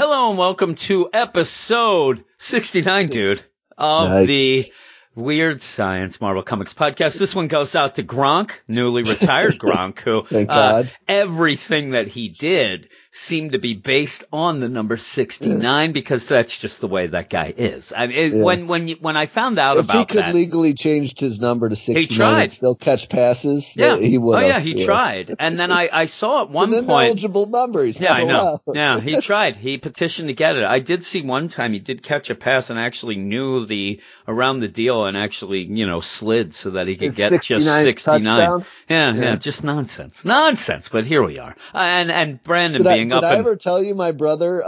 Hello and welcome to episode 69, dude, of the Weird Science Marvel Comics podcast. This one goes out to Gronk, newly retired Gronk, who everything that he did seemed to be based on the number 69 because that's just the way that guy is. I mean, when I found out about that, if he could legally change his number to 69, he tried. And still catch passes. Yeah, he would. Oh yeah, he tried. And then I saw at one point eligible numbers. Yeah, I know. Yeah, he tried. He petitioned to get it. I did see one time he did catch a pass and actually knew the around the deal and actually slid so that he could get just 69. Yeah, just nonsense. But here we are. And Brandon being. Did I ever tell you my brother?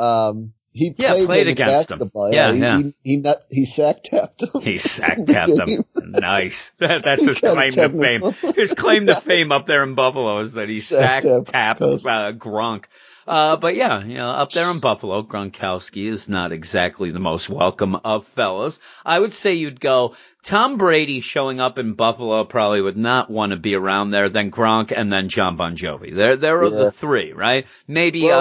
He played against basketball. Him. Yeah. He sack tapped him. He sack tapped him. Nice. That's his claim to fame. His claim to fame up there in Buffalo is that he sack tapped Gronk. But yeah, up there in Buffalo, Gronkowski is not exactly the most welcome of fellows. I would say you'd go Tom Brady showing up in Buffalo probably would not want to be around there, then Gronk and then Jon Bon Jovi. There are the three, right? Maybe, maybe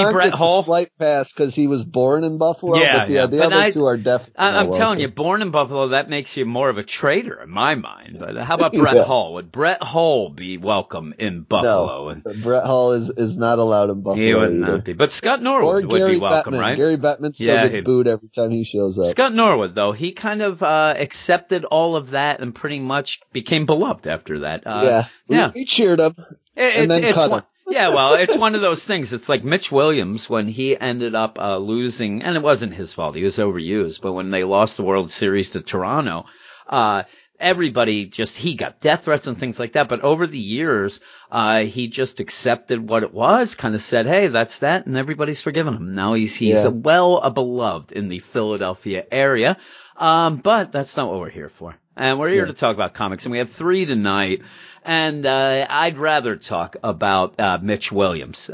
Gronk Brett Hull. A slight pass because he was born in Buffalo, but the other two are definitely. I'm telling you, born in Buffalo, that makes you more of a traitor in my mind. But how about Brett Hull? Would Brett Hull be welcome in Buffalo? No, Brett Hull is not allowed in Buffalo. He would not be. But Scott Norwood would be welcome, Bettman. Right? Gary Bettman still gets booed every time he shows up. Scott Norwood, though, he kind of accepted all of that and pretty much became beloved after that. We cheered him and then cut him. Yeah, well, it's one of those things. It's like Mitch Williams when he ended up losing, and it wasn't his fault. He was overused. But when they lost the World Series to Toronto, everybody he got death threats and things like that. But over the years, he just accepted what it was, kind of said, hey, that's that. And everybody's forgiven him. Now he's beloved in the Philadelphia area. But that's not what we're here for. And we're here to talk about comics, and we have three tonight. And I'd rather talk about Mitch Williams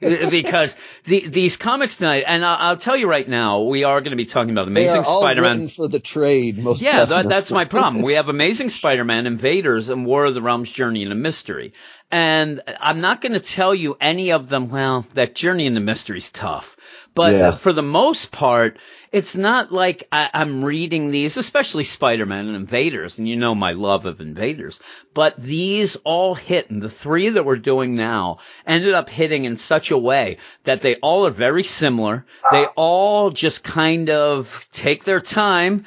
because these comics tonight, and I'll tell you right now, we are going to be talking about Amazing Spider-Man. They are all written for the trade, most definitely. That's my problem. We have Amazing Spider-Man, Invaders, and War of the Realms: Journey into Mystery. And I'm not going to tell you any of them. Well, that Journey into Mystery is tough. But for the most part, it's not like I'm reading these, especially Spider-Man and Invaders, and my love of Invaders. But these all hit, and the three that we're doing now ended up hitting in such a way that they all are very similar. They all just kind of take their time,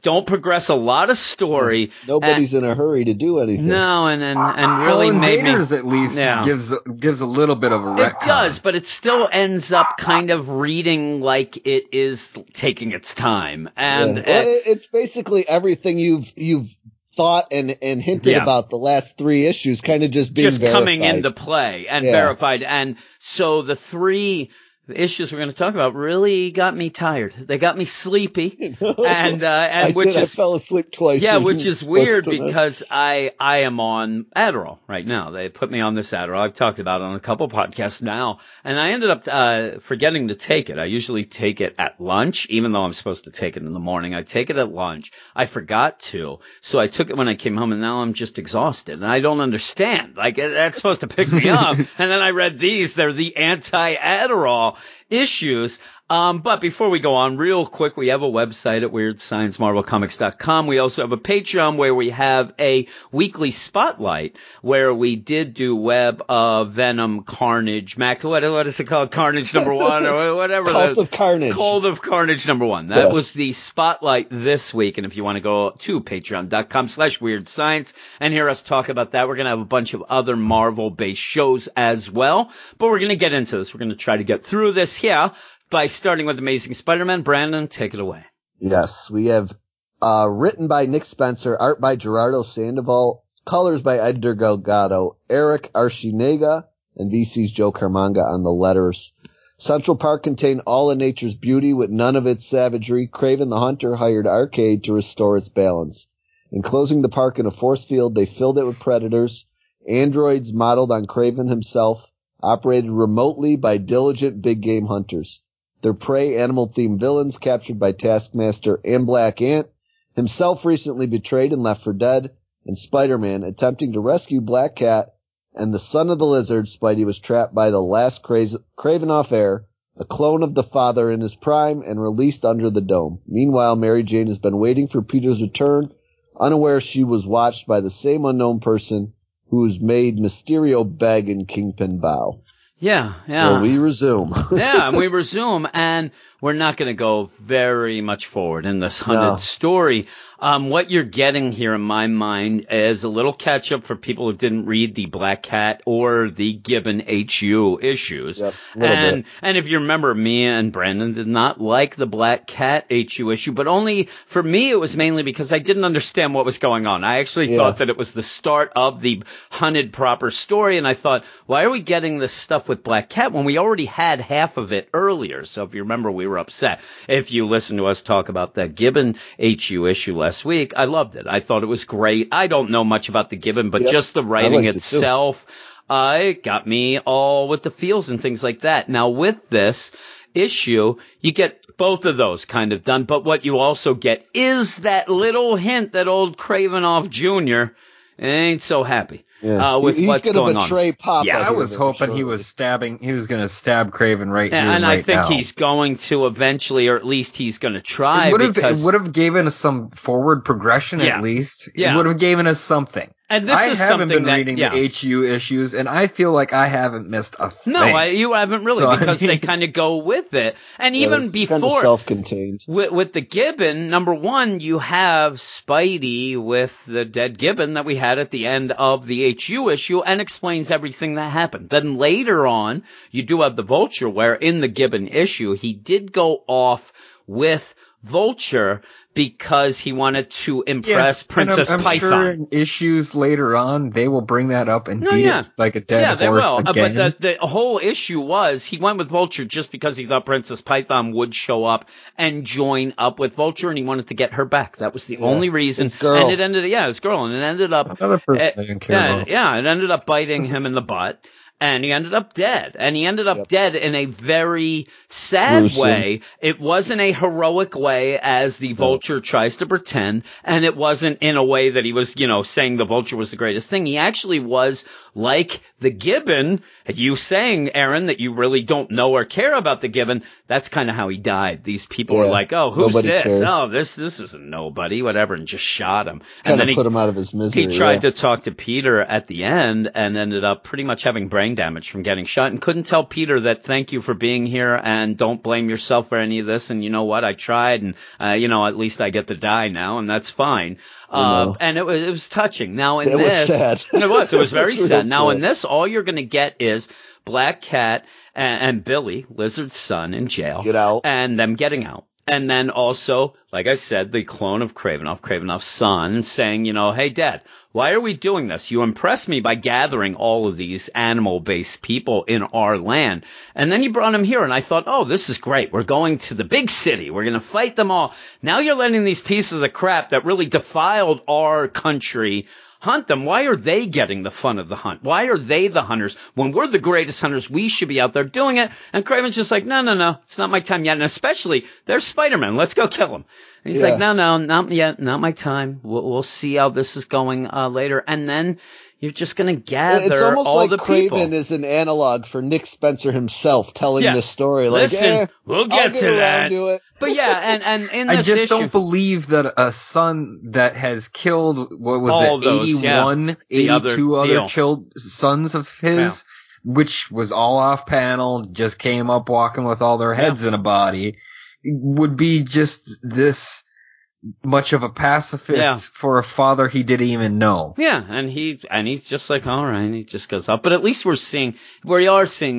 don't progress a lot of story. Nobody's in a hurry to do anything. No, and really Invaders made me, at least gives a little bit of a retcon. It does, but it still ends up kind of reading like it is taking its time, and it's basically everything you've thought and hinted about the last three issues kind of just being verified. Coming into play and verified. And so the three issues we're going to talk about really got me tired. They got me sleepy, I fell asleep twice. Yeah, which is weird because I am on Adderall right now. They put me on this Adderall. I've talked about it on a couple podcasts now, and I ended up forgetting to take it. I usually take it at lunch, even though I'm supposed to take it in the morning. I take it at lunch. I forgot to, so I took it when I came home, and now I'm just exhausted, and I don't understand. Like that's supposed to pick me up, and then I read these. They're the anti-Adderall issues. But before we go on, real quick, we have a website at WeirdScienceMarvelComics.com. We also have a Patreon where we have a weekly spotlight where we did do Web of Venom, Carnage, Mac. What is it called? Carnage number 1 or whatever. Cult of Carnage number 1. That was the spotlight this week. And if you want to go to Patreon.com/WeirdScience and hear us talk about that, we're going to have a bunch of other Marvel-based shows as well. But we're going to get into this. We're going to try to get through this here. By starting with Amazing Spider-Man, Brandon, take it away. Yes, we have written by Nick Spencer, art by Gerardo Sandoval, colors by Edgar Delgado, Eric Archinega, and VC's Joe Carmanga on the letters. Central Park contained all of nature's beauty with none of its savagery. Kraven the Hunter hired Arcade to restore its balance. Enclosing the park in a force field, they filled it with predators, androids modeled on Kraven himself, operated remotely by diligent big game hunters. Their prey, animal-themed villains captured by Taskmaster and Black Ant, himself recently betrayed and left for dead, and Spider-Man attempting to rescue Black Cat and the son of the Lizard. Spidey was trapped by the last Kraven off air, a clone of the father in his prime, and released under the dome. Meanwhile, Mary Jane has been waiting for Peter's return, unaware she was watched by the same unknown person who has made Mysterio beg and Kingpin bow. Yeah. So we resume. And we're not going to go very much forward in this Hunted story. What you're getting here, in my mind, is a little catch-up for people who didn't read the Black Cat or the Gibbon HU issues. Yep, and if you remember, me and Brandon did not like the Black Cat HU issue, but only for me it was mainly because I didn't understand what was going on. I actually thought that it was the start of the Hunted proper story, and I thought, why are we getting this stuff with Black Cat when we already had half of it earlier? So if you remember, we were upset. If you listen to us talk about the Gibbon HU issue last week, I loved it. I thought it was great. I don't know much about the Gibbon, but just the writing itself, it got me all with the feels and things like that. Now, with this issue, you get both of those kind of done, but what you also get is that little hint that old Kravenoff Jr. ain't so happy. Yeah. He's what's going to betray on. Papa. Yeah, I was hoping he was going to stab Kraven right now. He's going to eventually, or at least he's going to try. It would have given us some forward progression, at least. Yeah. It would have given us something. And this is something that I haven't been reading the HU issues, and I feel like I haven't missed a thing. No, you haven't really, because they kind of go with it. And even before, kind of self-contained. With the Gibbon, number one, you have Spidey with the dead Gibbon that we had at the end of the HU issue, and explains everything that happened. Then later on, you do have the Vulture, where in the Gibbon issue, he did go off with Vulture because he wanted to impress Princess Python. Sure, in issues later on, they will bring that up and beat it like a dead horse again. But the whole issue was he went with Vulture just because he thought Princess Python would show up and join up with Vulture, and he wanted to get her back. That was the only reason. His girl. And it ended his girl, and it ended up another person I didn't care about. Yeah, it ended up biting him in the butt. And he ended up dead. And he ended up dead in a very sad way. It wasn't a heroic way, as the Vulture tries to pretend. And it wasn't in a way that he was, saying the Vulture was the greatest thing. He actually was like the Gibbon. You saying, Aaron, that you really don't know or care about the Gibbon. That's kind of how he died. These people were like, oh, who's nobody this? Cared. Oh, this is a nobody, whatever, and just shot him. Kind of put him out of his misery. He tried to talk to Peter at the end and ended up pretty much having brain damage from getting shot, and couldn't tell Peter that thank you for being here and don't blame yourself for any of this, and you know what, I tried, and at least I get to die now, and that's fine. And it was touching. Now in this, was sad. It was very sad. Now in this, all you're going to get is Black Cat and Billy, Lizard's son, in jail, get out, and them getting out. And then also, like I said, the clone of Kravenoff's son, saying, hey, Dad, why are we doing this? You impressed me by gathering all of these animal-based people in our land. And then you brought them here, and I thought, oh, this is great. We're going to the big city. We're going to fight them all. Now you're letting these pieces of crap that really defiled our country hunt them. Why are they getting the fun of the hunt? Why are they the hunters? When we're the greatest hunters, we should be out there doing it. And Kraven's just like, no, it's not my time yet. And especially, they're Spider-Man. Let's go kill him. And he's like, no, not yet. Not my time. We'll see how this is going later. And then you're just going to gather all the people. It's almost like Kraven is an analog for Nick Spencer himself telling this story. Like, listen, we'll get to that. To it. But and in this issue, I just don't believe that a son that has killed, 82 other sons of his, which was all off panel, just came up walking with all their heads in a body, would be just this much of a pacifist for a father he didn't even know. Yeah, and he's just like, all right, and he just goes up. But at least we are seeing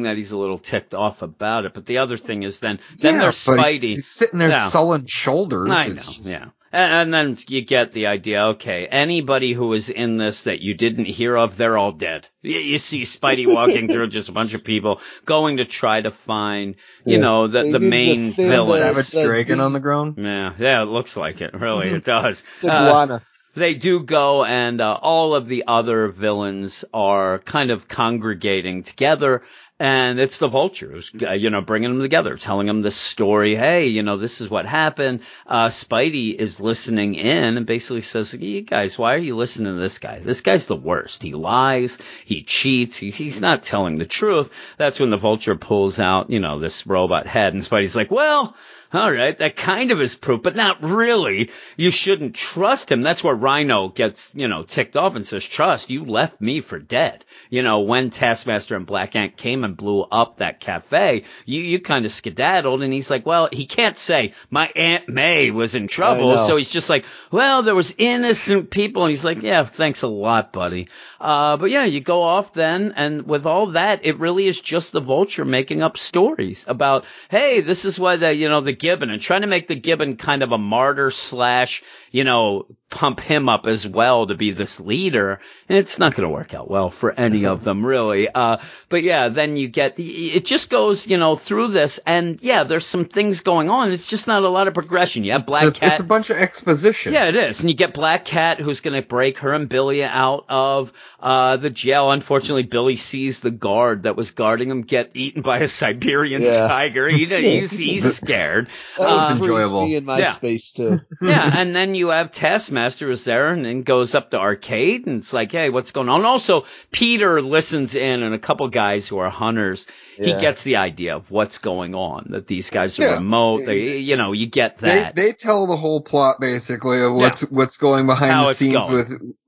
that he's a little ticked off about it. But the other thing is then there's Spidey. He's sitting there sullen shoulders. I know, And then you get the idea, okay, anybody who is in this that you didn't hear of, they're all dead. You see Spidey walking through just a bunch of people going to try to find, the main villain. Savage dragon on the ground? Yeah, it looks like it, really, it does. It's iguana. They do go, and all of the other villains are kind of congregating together, And it's the Vulture who's, you know, bringing them together, telling them this story. Hey, you know, this is what happened. Spidey is listening in and basically says, you guys, why are you listening to this guy? This guy's the worst. He lies. He cheats. He's not telling the truth. That's when the Vulture pulls out, you know, this robot head. And Spidey's like, well, all right, that kind of is proof, but not really. You shouldn't trust him. That's where Rhino gets, you know, ticked off and says, trust, you left me for dead. You know, when Taskmaster and Black Ant came and blew up that cafe, you kind of skedaddled. And he's like, well, he can't say my Aunt May was in trouble. So he's just like, well, there was innocent people. And he's like, yeah, thanks a lot, buddy. But yeah, you go off then. And with all that, it really is just the Vulture making up stories about, hey, this is what, you know, the Gibbon, and trying to make the Gibbon kind of a martyr slash, you know, pump him up as well to be this leader. And it's not going to work out well for any of them, really. But yeah, then you get, it just goes, you know, through this. And yeah, there's some things going on. It's just not a lot of progression. You have Black Cat. It's a bunch of exposition. Yeah, it is. And you get Black Cat, who's going to break her and Billy out of the jail. Unfortunately, Billy sees the guard that was guarding him get eaten by a Siberian tiger. He's scared. That was enjoyable. Me in my space, too. Yeah, and then you have Taskmaster is there and then goes up to Arcade and it's like, hey, what's going on? And also, Peter listens in and a couple guys who are hunters, he gets the idea of what's going on, that these guys are remote. They, you know, you get that. They tell the whole plot, basically, of what's going behind the scenes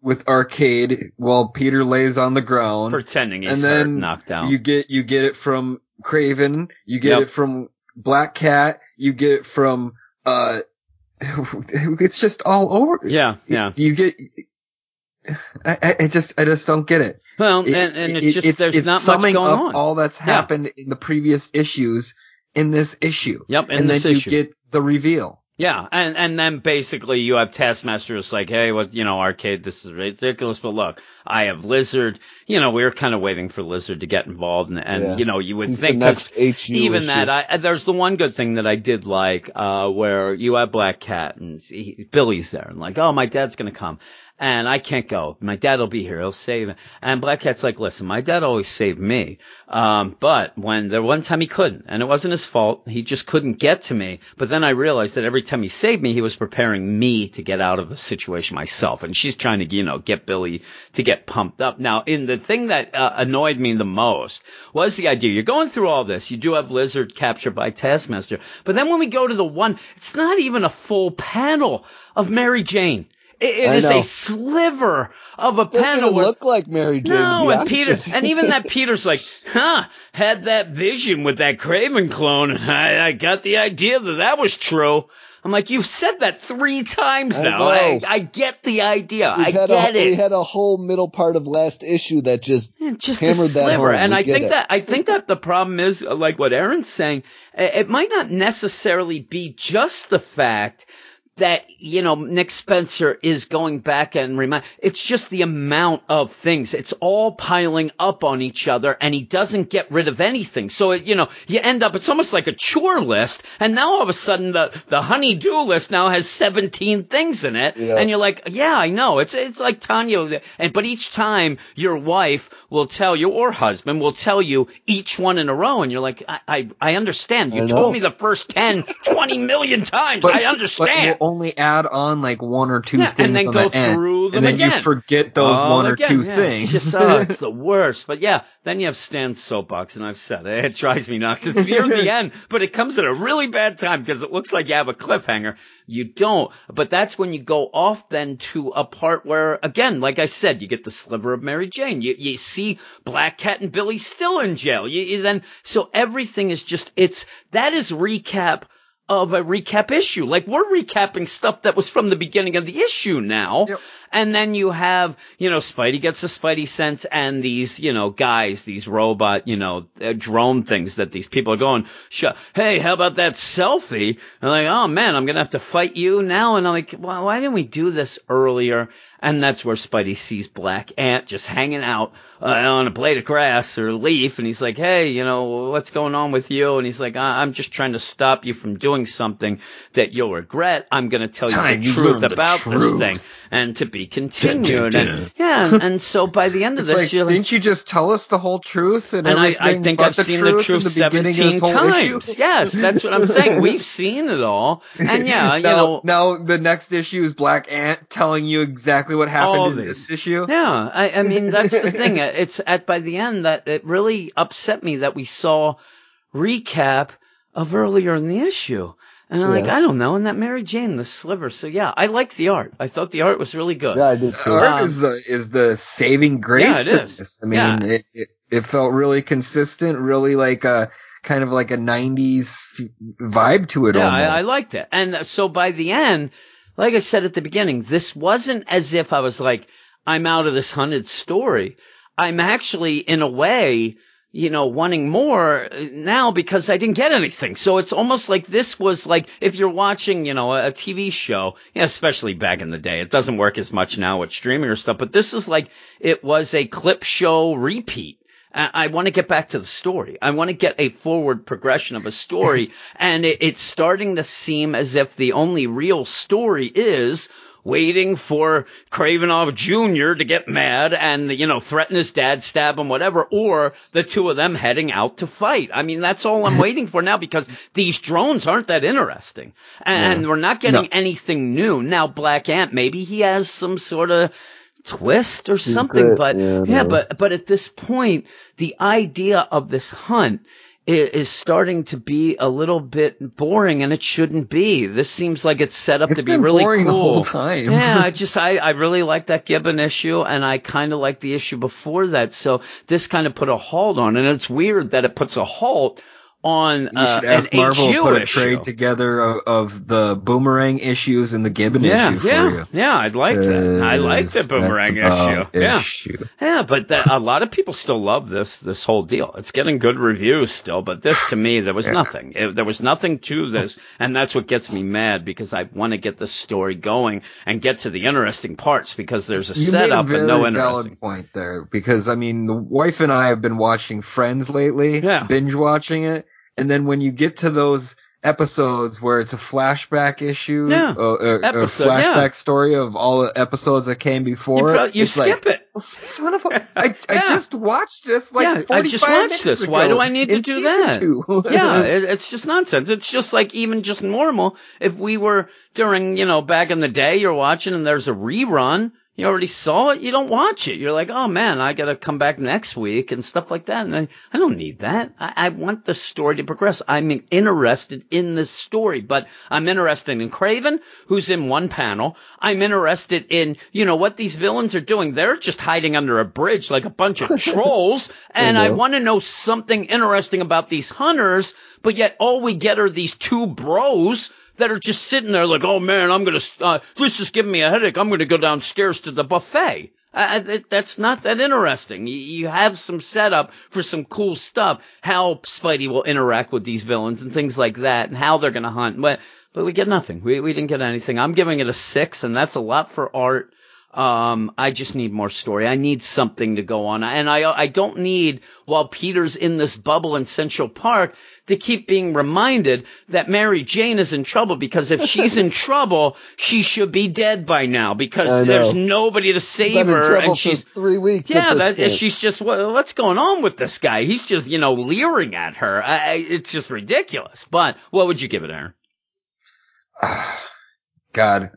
with Arcade while Peter lays on the ground. Pretending he's hurt, knocked down. You get it from Kraven, you get it from Black Cat, you get it from it's just all over. Yeah. I just don't get it. Well, there's not much going on. All that's happened in the previous issues in this issue. Yep, and then you get the reveal. Yeah, and then basically you have Taskmaster who's like, hey, what, you know, Arcade, this is ridiculous, but look, I have Lizard. You know, we were kind of waiting for Lizard to get involved, and you know, you would think even that. There's the one good thing that I did like, where you have Black Cat and Billy's there, and like, oh, my dad's gonna come. And I can't go. My dad will be here. He'll save him. And Black Cat's like, listen, my dad always saved me. But when there one time he couldn't, and it wasn't his fault. He just couldn't get to me. But then I realized that every time he saved me, he was preparing me to get out of the situation myself. And she's trying to, you know, get Billy to get pumped up. Now, in the thing that annoyed me the most was the idea. You're going through all this. You do have Lizard captured by Taskmaster. But then when we go to the one, it's not even a full panel of Mary Jane. It is a sliver of a panel. Doesn't look like Mary Jane. No, and Peter, and even that Peter's like, had that vision with that Kraven clone, and I got the idea that was true. I'm like, you've said that 3 times now. I get the idea. I get it. We had a whole middle part of last issue that just hammered that home. And I think that the problem is, like what Aaron's saying, it might not necessarily be just the fact that, you know, Nick Spencer is going back and it's just the amount of things. It's all piling up on each other, and he doesn't get rid of anything. So, you know, you end up, it's almost like a chore list, and now all of a sudden the honey-do list now has 17 things in it, and you're like, yeah, I know. It's like Tanya, but each time your wife will tell you, or husband will tell you each one in a row, and you're like, I understand. You told me the first 10, 20 million times. I understand. Only add on like 1 or 2 things, and then go through them again. And then you forget those 1 or 2 things. It's just, it's the worst. But yeah, then you have Stan's soapbox, and I've said it. It drives me nuts. It's near the end, but it comes at a really bad time because it looks like you have a cliffhanger. You don't. But that's when you go off then to a part where, again, like I said, you get the sliver of Mary Jane. You see Black Cat and Billy still in jail. So everything is just, that is recap of a recap issue. Like, we're recapping stuff that was from the beginning of the issue now. Yep. And then you have, you know, Spidey gets the Spidey sense, and these, you know, guys, these robot, you know, drone things that these people are going, hey, how about that selfie? And like, oh man, I'm going to have to fight you now. And I'm like, well, why didn't we do this earlier? And that's where Spidey sees Black Ant just hanging out on a blade of grass or leaf. And he's like, hey, you know, what's going on with you? And he's like, I'm just trying to stop you from doing something that you'll regret. I'm going to tell you the truth about this thing. And to be story continued. And so by the end of this, like, you're like, didn't you just tell us the whole truth? And I think I've seen the truth 17 times. Yes, that's what I'm saying. We've seen it all. And yeah, now the next issue is Black Ant telling you exactly what happened in this issue. Yeah, I mean, that's the thing. It's by the end that it really upset me that we saw recap of earlier in the issue. And I'm like, I don't know. And that Mary Jane, the sliver. So yeah, I liked the art. I thought the art was really good. Yeah, I did too. Art is the saving grace. Yeah, it is. This. I mean, it felt really consistent, really like a kind of like a 90s vibe to it. Yeah, almost. I liked it. And so by the end, like I said at the beginning, this wasn't as if I was like, I'm out of this hunted story. I'm actually, in a way, wanting more now because I didn't get anything. So it's almost like this was like, if you're watching, a TV show, especially back in the day, it doesn't work as much now with streaming or stuff, but this is like, it was a clip show repeat. I want to get back to the story. I want to get a forward progression of a story. And it's starting to seem as if the only real story is waiting for Kravenov Jr. to get mad and, threaten his dad, stab him, whatever, or the two of them heading out to fight. I mean, that's all I'm waiting for now because these drones aren't that interesting. And we're not getting anything new. Now, Black Ant, maybe he has some sort of twist or something. But, but at this point, the idea of this hunt is starting to be a little bit boring, and it shouldn't be. This seems like it's set up to be really cool. It's been boring the whole time. Yeah, I really like that Gibbon issue, and I kind of like the issue before that. So this kind of put a halt on, and it's weird that it puts a halt on an HU issue. You should ask Marvel to put a trade together of the Boomerang issues and the Gibbon issue for you. Yeah, I'd like that. I like the Boomerang issue. Yeah, but a lot of people still love this whole deal. It's getting good reviews still, but this, to me, there was nothing. There was nothing to this, and that's what gets me mad, because I want to get this story going and get to the interesting parts, because there's a setup and no interesting. You made a very valid point there, because, I mean, the wife and I have been watching Friends lately, binge-watching it. And then when you get to those episodes where it's a flashback issue, a flashback story of all the episodes that came before, you skip it. Well, son of a! I just watched this like 45 minutes ago. Why do I need to do that? It's just nonsense. It's just like even just normal. If we were during, back in the day, you're watching and there's a rerun. You already saw it. You don't watch it. You're like, oh, man, I got to come back next week and stuff like that. And I don't need that. I want the story to progress. I'm interested in this story, but I'm interested in Kraven, who's in one panel. I'm interested in, what these villains are doing. They're just hiding under a bridge like a bunch of trolls. And I want to know something interesting about these hunters. But yet all we get are these two bros that are just sitting there like, oh, man, I'm going to this is giving me a headache. I'm going to go downstairs to the buffet. That's not that interesting. You have some setup for some cool stuff, how Spidey will interact with these villains and things like that and how they're going to hunt. But we get nothing. We didn't get anything. I'm giving it a 6, and that's a lot for art. I just need more story. I need something to go on. And I don't need, while Peter's in this bubble in Central Park, to keep being reminded that Mary Jane is in trouble, because if she's in trouble, she should be dead by now because there's nobody to save her. And she's 3 weeks. Yeah. She's just, what's going on with this guy? He's just, leering at her. It's just ridiculous. But what would you give it, Aaron? God.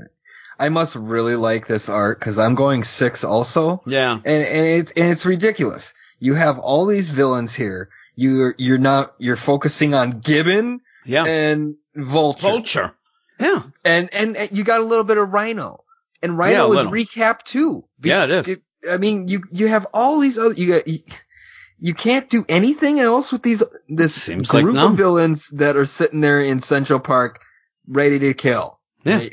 I must really like this art, because I'm going 6 also. Yeah. And it's ridiculous. You have all these villains here. You're focusing on Gibbon and Vulture. Yeah. And you got a little bit of Rhino. And Rhino is recap too. It is. You have all these other, you can't do anything else with this seems group of villains that are sitting there in Central Park ready to kill. Yeah.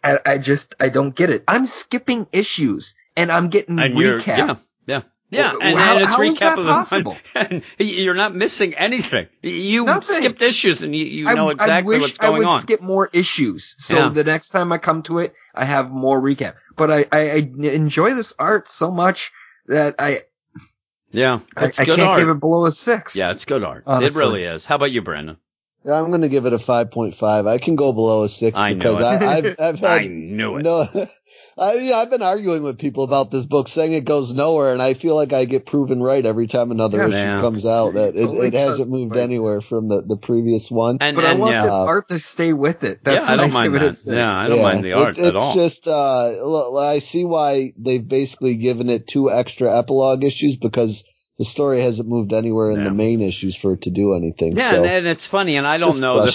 I don't get it. I'm skipping issues and I'm getting recap. Yeah. And it's how recap is that of the possible? And you're not missing anything. Nothing. Skipped issues and you know exactly what's going on. I would skip more issues. So the next time I come to it, I have more recap. But I enjoy this art so much that I can't give it below a 6. Yeah, it's good art. Honestly. It really is. How about you, Brandon? I'm going to give it a 5.5. I can go below a 6 because I've had, I knew it. No, I've been arguing with people about this book, saying it goes nowhere, and I feel like I get proven right every time another issue comes out. That it hasn't moved anywhere from the previous one. But I want this art to stay with it. That's what I don't mind that. Yeah, I don't mind the art at all. It's just I see why they've basically given it 2 extra epilogue issues because the story hasn't moved anywhere in the main issues for it to do anything. Yeah, so. And it's funny, and I don't know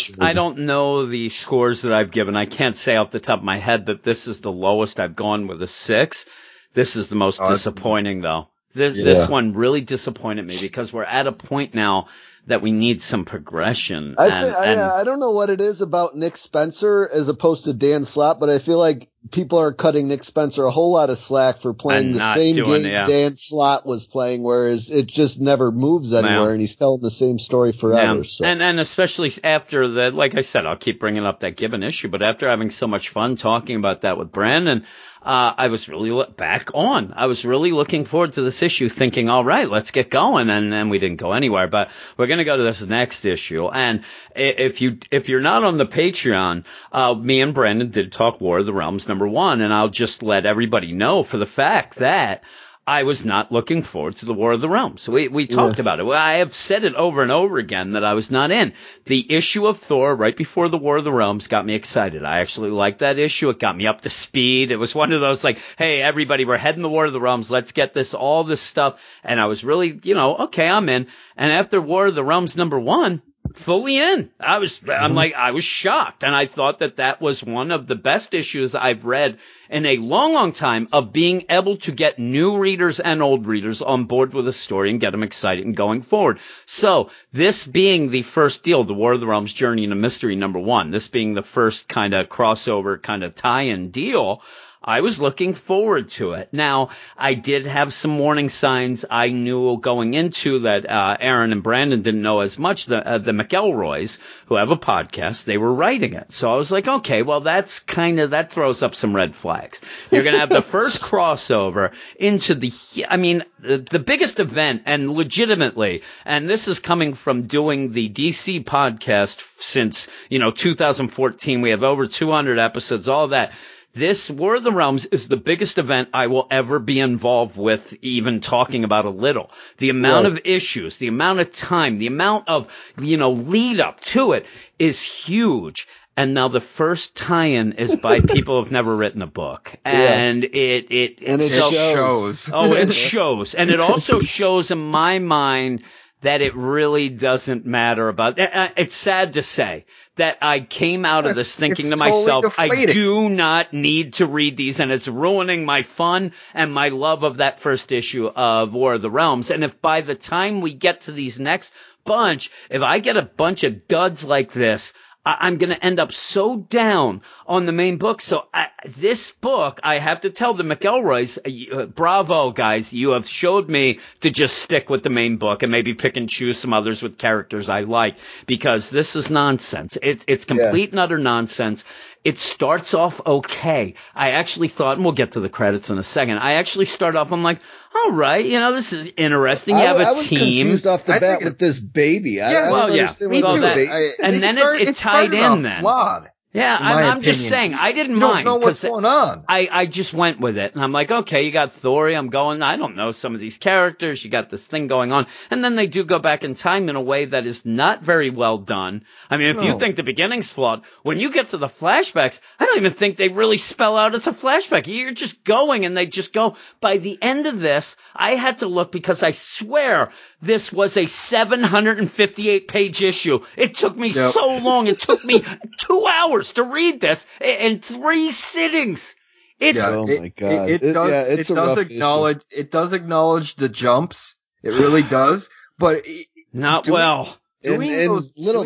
the scores that I've given. I can't say off the top of my head that this is the lowest I've gone with a 6. This is the most disappointing, though. This one really disappointed me because we're at a point now that we need some progression. I don't know what it is about Nick Spencer as opposed to Dan Slott, but I feel like people are cutting Nick Spencer a whole lot of slack for playing the same game Dan Slott was playing, whereas it just never moves anywhere, and he's telling the same story forever. Yeah. So. And especially after that, like I said, I'll keep bringing up that Gibbon issue, but after having so much fun talking about that with Brandon, I was really back on. I was really looking forward to this issue, thinking, all right, let's get going. And then we didn't go anywhere, but we're going to go to this next issue. And if you're not on the Patreon, me and Brandon did talk War of the Realms #1. And I'll just let everybody know for the fact that I was not looking forward to the War of the Realms. We talked about it. I have said it over and over again that I was not in. The issue of Thor right before the War of the Realms got me excited. I actually liked that issue. It got me up to speed. It was one of those like, hey, everybody, we're heading the War of the Realms. Let's get all this stuff. And I was really, okay, I'm in. And after War of the Realms #1, fully in. I was shocked. And I thought that was one of the best issues I've read in a long, long time of being able to get new readers and old readers on board with a story and get them excited and going forward. So this being the first deal, the War of the Realms Journey into Mystery #1, this being the first kind of crossover kind of tie-in deal, I was looking forward to it. Now, I did have some warning signs. I knew going into that Aaron and Brandon didn't know as much. The McElroys, who have a podcast, they were writing it. So I was like, okay, well, that throws up some red flags. You're going to have the first crossover into the biggest event, and legitimately, and this is coming from doing the DC podcast since, 2014. We have over 200 episodes, all that. This War of the Realms is the biggest event I will ever be involved with, even talking about a little. The amount of issues, the amount of time, the amount of, lead up to it is huge. And now the first tie-in is by people who've never written a book. And it shows. Oh, it shows. And it also shows in my mind that it really doesn't matter about it. It's sad to say that I came out of this thinking to myself, I do not need to read these, and it's ruining my fun and my love of that first issue of War of the Realms. And if by the time we get to these next bunch, if I get a bunch of duds like this, I'm going to end up so down on the main book. So this book, I have to tell the McElroys, bravo, guys, you have showed me to just stick with the main book and maybe pick and choose some others with characters I like, because this is nonsense. It's complete and utter nonsense. It starts off okay. I actually thought, and we'll get to the credits in a second, I actually start off, I'm like, all right, this is interesting. You have a team. I was confused off the bat with this baby. It tied in then. Flawed. Yeah, I'm just saying, I didn't mind. I don't know what's going on. I just went with it, and I'm like, okay, you got Thori, I don't know some of these characters, you got this thing going on, and then they do go back in time in a way that is not very well done. I mean, if you think the beginning's flawed, when you get to the flashbacks, I don't even think they really spell out it's a flashback. You're just going, and they just go. By the end of this, I had to look, because I swear this was a 758-page issue. It took me so long. It took me 2 hours to read this in 3 sittings. It does acknowledge the jumps. It really does, but little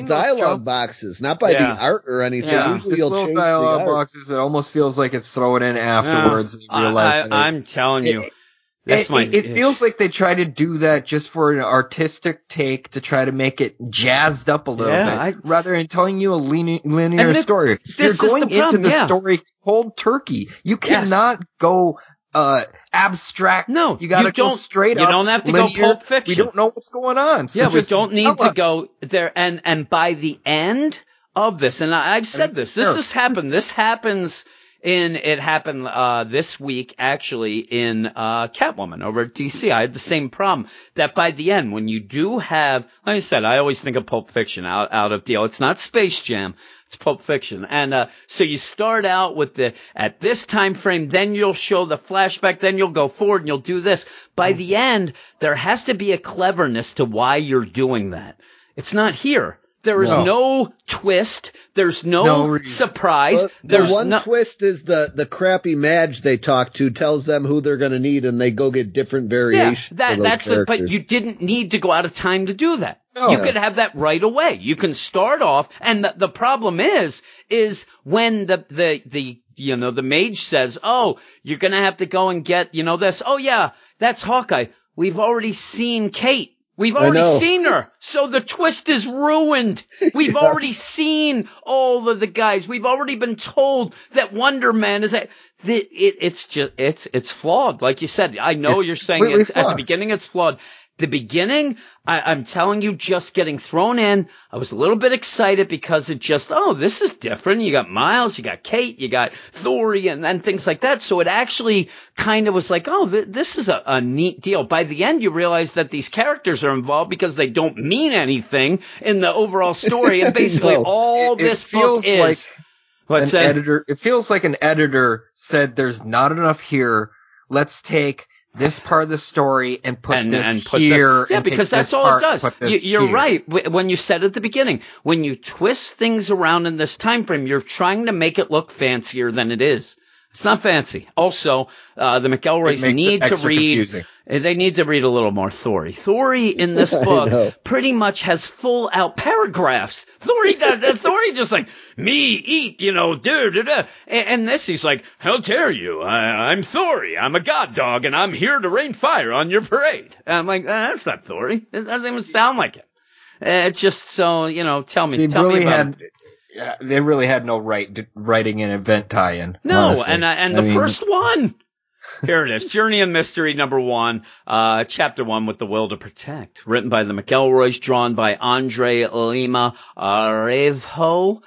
dialogue boxes, not by the art or anything. Yeah. Usually little dialogue boxes. It almost feels like it's thrown in afterwards. Yeah. I'm telling you. It feels like they try to do that just for an artistic take to try to make it jazzed up a little bit, rather than telling you a linear story. You're going into the story cold turkey. You cannot go abstract. No, you gotta go straight up. You don't have to linear, go Pulp Fiction. We don't know what's going on. So yeah, we don't need to go there. And by the end of this, and I've said this has happened. This happens this week actually in Catwoman over at DC. I had the same problem that by the end, when you do have, like I said, I always think of Pulp Fiction out of deal. It's not Space Jam. It's Pulp Fiction. And so you start out with at this time frame, then you'll show the flashback, then you'll go forward and you'll do this. By the end, there has to be a cleverness to why you're doing that. It's not here. There is no twist. There's no surprise. Well, there's one twist is the crappy Madge they talk to tells them who they're going to need, and they go get different variations. Yeah, that's it. But you didn't need to go out of time to do that. No. You could have that right away. You can start off, and the problem is when the mage says, "Oh, you're going to have to go and get this." Oh yeah, that's Hawkeye. We've already seen Kate. We've already seen her. So the twist is ruined. We've already seen all of the guys. We've already been told that Wonder Man is that it's flawed. Like you said, I know you're saying it's flawed. At the beginning, it's flawed. The beginning, I'm telling you, just getting thrown in, I was a little bit excited because it just, this is different. You got Miles, you got Kate, you got Thori, and things like that. So it actually kind of was like, this is a neat deal. By the end, you realize that these characters are involved because they don't mean anything in the overall story. And basically all this feels book is. It feels like an editor said there's not enough here. Let's take this part of the story and put here. Yeah, because that's all it does. You're right. When you said at the beginning, when you twist things around in this time frame, you're trying to make it look fancier than it is. It's not fancy. Also, the McElroys need to read. Confusing. They need to read a little more Thori. Thori in this book pretty much has full out paragraphs. Thori just like, me eat, And this, he's like, how dare you? I'm Thori. I'm a god dog, and I'm here to rain fire on your parade. And I'm like, that's not Thori. It doesn't even sound like it. It's just so, tell me about it. Yeah, they really had no right to writing an event tie-in. No, honestly. and I mean, first one. Here it is, Journey of Mystery #1, chapter 1, With the Will to Protect, written by the McElroys, drawn by Andre Lima Arejo,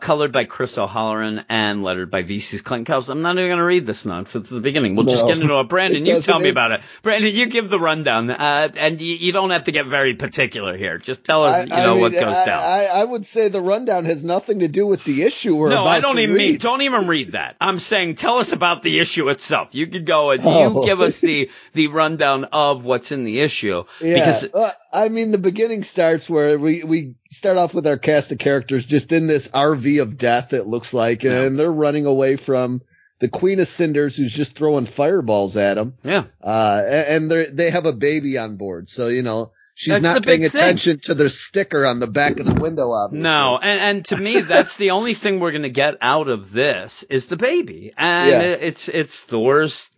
colored by Chris O'Halloran, and lettered by VC's Clint Cowles. I'm not even going to read this nonsense at the beginning. We'll just get into it. Brandon, you tell me about it. Brandon, you give the rundown, and you don't have to get very particular here. Just tell us, what goes down. I would say the rundown has nothing to do with the issue we're about to read. No, I don't even mean. Don't even read that. I'm saying tell us about the issue itself. You could go and you give us the rundown of what's in the issue. Yeah. Because the beginning starts where we start off with our cast of characters just in this RV of death, it looks like, and they're running away from the Queen of Cinders, who's just throwing fireballs at them. Yeah. And they have a baby on board, so, she's not paying attention to their sticker on the back of the window, obviously. No, and to me, that's the only thing we're going to get out of this is the baby. And it's Thor's,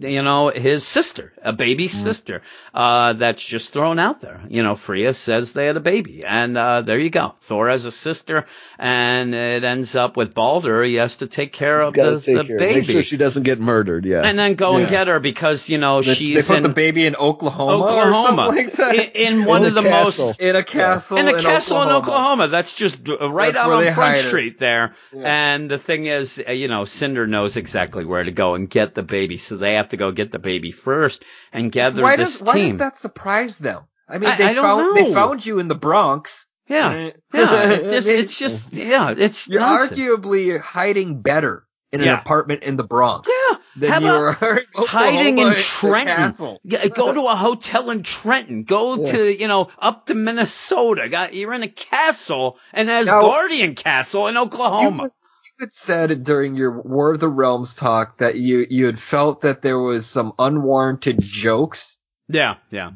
his sister, a baby sister, that's just thrown out there. Freya says they had a baby. And there you go. Thor has a sister, and it ends up with Baldur. He has to take care of the baby. Make sure she doesn't get murdered, And then go and get her because, she's They put the baby in Oklahoma or something like that. In a castle in Oklahoma. That's just right out on Front Street there. Yeah. And the thing is, Cinder knows exactly where to go and get the baby. So they have to go get the baby first and gather team. Why does that surprise them? I mean, they found you in the Bronx. Yeah. Yeah. You're nonsense. Arguably hiding better in an apartment in the Bronx. Yeah. How about hiding in Trenton? Go to a hotel in Trenton. Go to, up to Minnesota. You're in a castle, and as Guardian Castle in Oklahoma. You had said during your War of the Realms talk that you had felt that there was some unwarranted jokes. Yeah, yeah.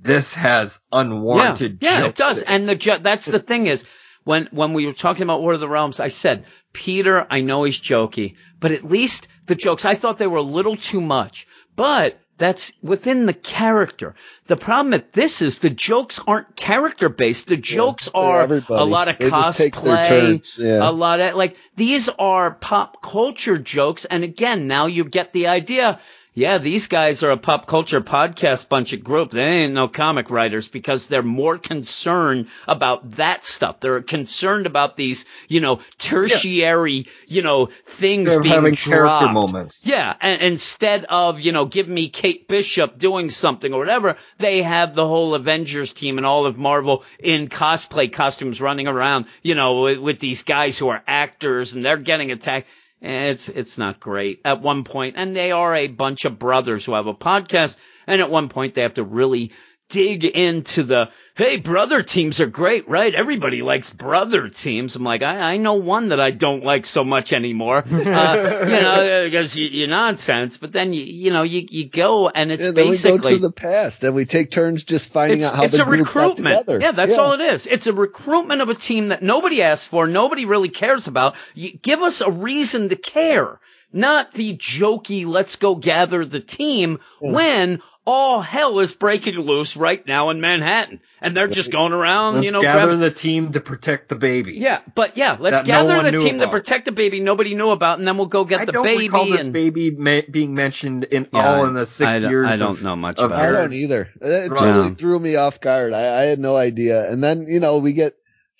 This has unwarranted jokes. Yeah, it does. And that's the thing is, when we were talking about War of the Realms, I said, Peter, I know he's jokey, but at least the jokes, I thought they were a little too much, but That's within the character. The problem at this is the jokes aren't character-based. The jokes are everybody. A lot of cosplay, a lot of – like these are pop culture jokes. And again, now you get the idea – yeah, these guys are a pop culture podcast bunch of group. They ain't no comic writers because they're more concerned about that stuff. They're concerned about these, you know, tertiary, you know, things they're being having dropped. Character moments. Yeah, and instead of, you know, give me Kate Bishop doing something or whatever, they have the whole Avengers team and all of Marvel in cosplay costumes running around, you know, with these guys who are actors and they're getting attacked. It's not great at one point. And they are a bunch of brothers who have a podcast. And at one point they have to really dig into the, hey, brother teams are great, right? Everybody likes brother teams. I'm like, I know one that I don't like so much anymore, you know, because you're nonsense. But then, you go and it's basically. Then we go to the past and we take turns just finding out how the group got together. Yeah, that's all it is. It's a recruitment of a team that nobody asked for. Nobody really cares about. Give us a reason to care, not the jokey, let's go gather the team when all hell is breaking loose right now in Manhattan. And they're just going around, let's gather the team to protect the baby. Yeah, but let's gather the team to protect the baby nobody knew about, and then we'll go get the baby. I don't recall this baby being mentioned in all in the 6 years. I don't know much about it. I don't either. It totally threw me off guard. I had no idea. And then, we get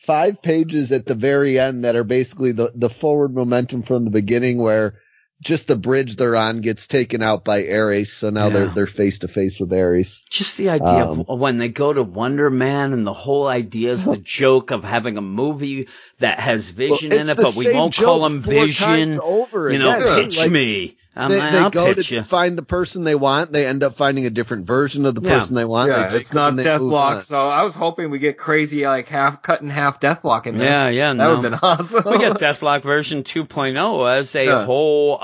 5 pages at the very end that are basically the forward momentum from the beginning where just the bridge they're on gets taken out by Ares, so now they're face to face with Ares. Just the idea of when they go to Wonder Man, and the whole idea is the joke of having a movie that has Vision in it, but we won't call him Vision. Over pitch me. They go to find the person they want. They end up finding a different version of the person they want. Yeah, it's not Deathlock. So I was hoping we get crazy, like half Deathlock in this. Yeah, that would have been awesome. We got Deathlock version 2.0 as a whole,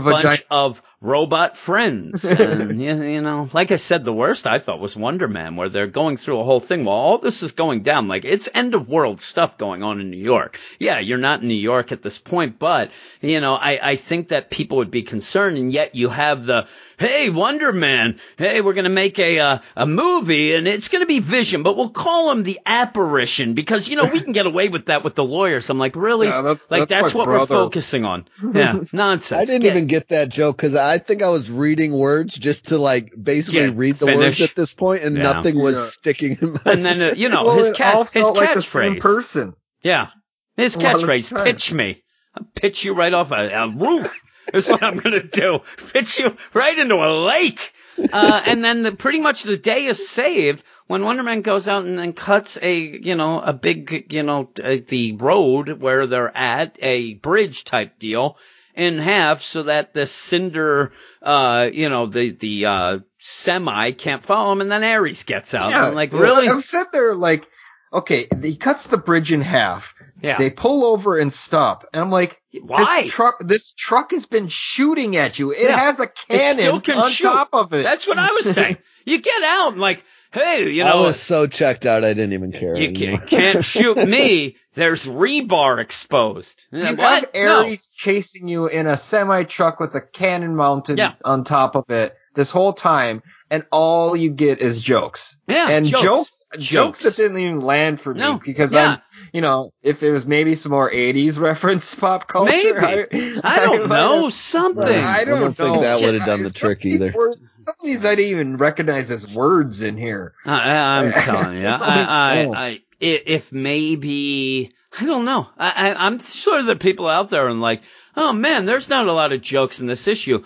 bunch of robot friends. And, like I said, the worst I thought was Wonder Man, where they're going through a whole thing while all this is going down. Like, it's end of world stuff going on in New York. Yeah, you're not in New York at this point, but, I think that people would be concerned, and yet you have the, hey, Wonder Man, hey, we're going to make a movie, and it's going to be Vision, but we'll call him the Apparition, because, we can get away with that with the lawyers. I'm like, really? Yeah, that's what we're focusing on. Yeah, nonsense. I didn't even get that joke, because I think I was reading words just to, basically read the words at this point, and nothing was sticking in my head. And then, his catchphrase. Person. Yeah, his catchphrase, pitch me. I'll pitch you right off a roof. That's what I'm going to do. Pitch you right into a lake. And then pretty much the day is saved when Wonder Man goes out and then cuts a big, the road where they're at, a bridge type deal, in half so that the cinder, the semi can't follow him. And then Ares gets out. Yeah, I'm like, really? I'm sitting there like, okay, he cuts the bridge in half. Yeah. They pull over and stop. And I'm like, why? This truck has been shooting at you. It has a cannon on top of it. That's what I was saying. You get out and like, hey, I was so checked out I didn't even care. You can't shoot me. There's rebar exposed. You have Ares chasing you in a semi-truck with a cannon mounted on top of it this whole time, and all you get is jokes. Yeah, and jokes that didn't even land for me because I'm, if it was maybe some more 80s reference pop culture, maybe I don't know something. I don't think that would have done the trick either. Some of these I didn't even recognize as words in here. I'm telling you, if maybe I don't know. I'm sure there are people out there and like, oh man, there's not a lot of jokes in this issue.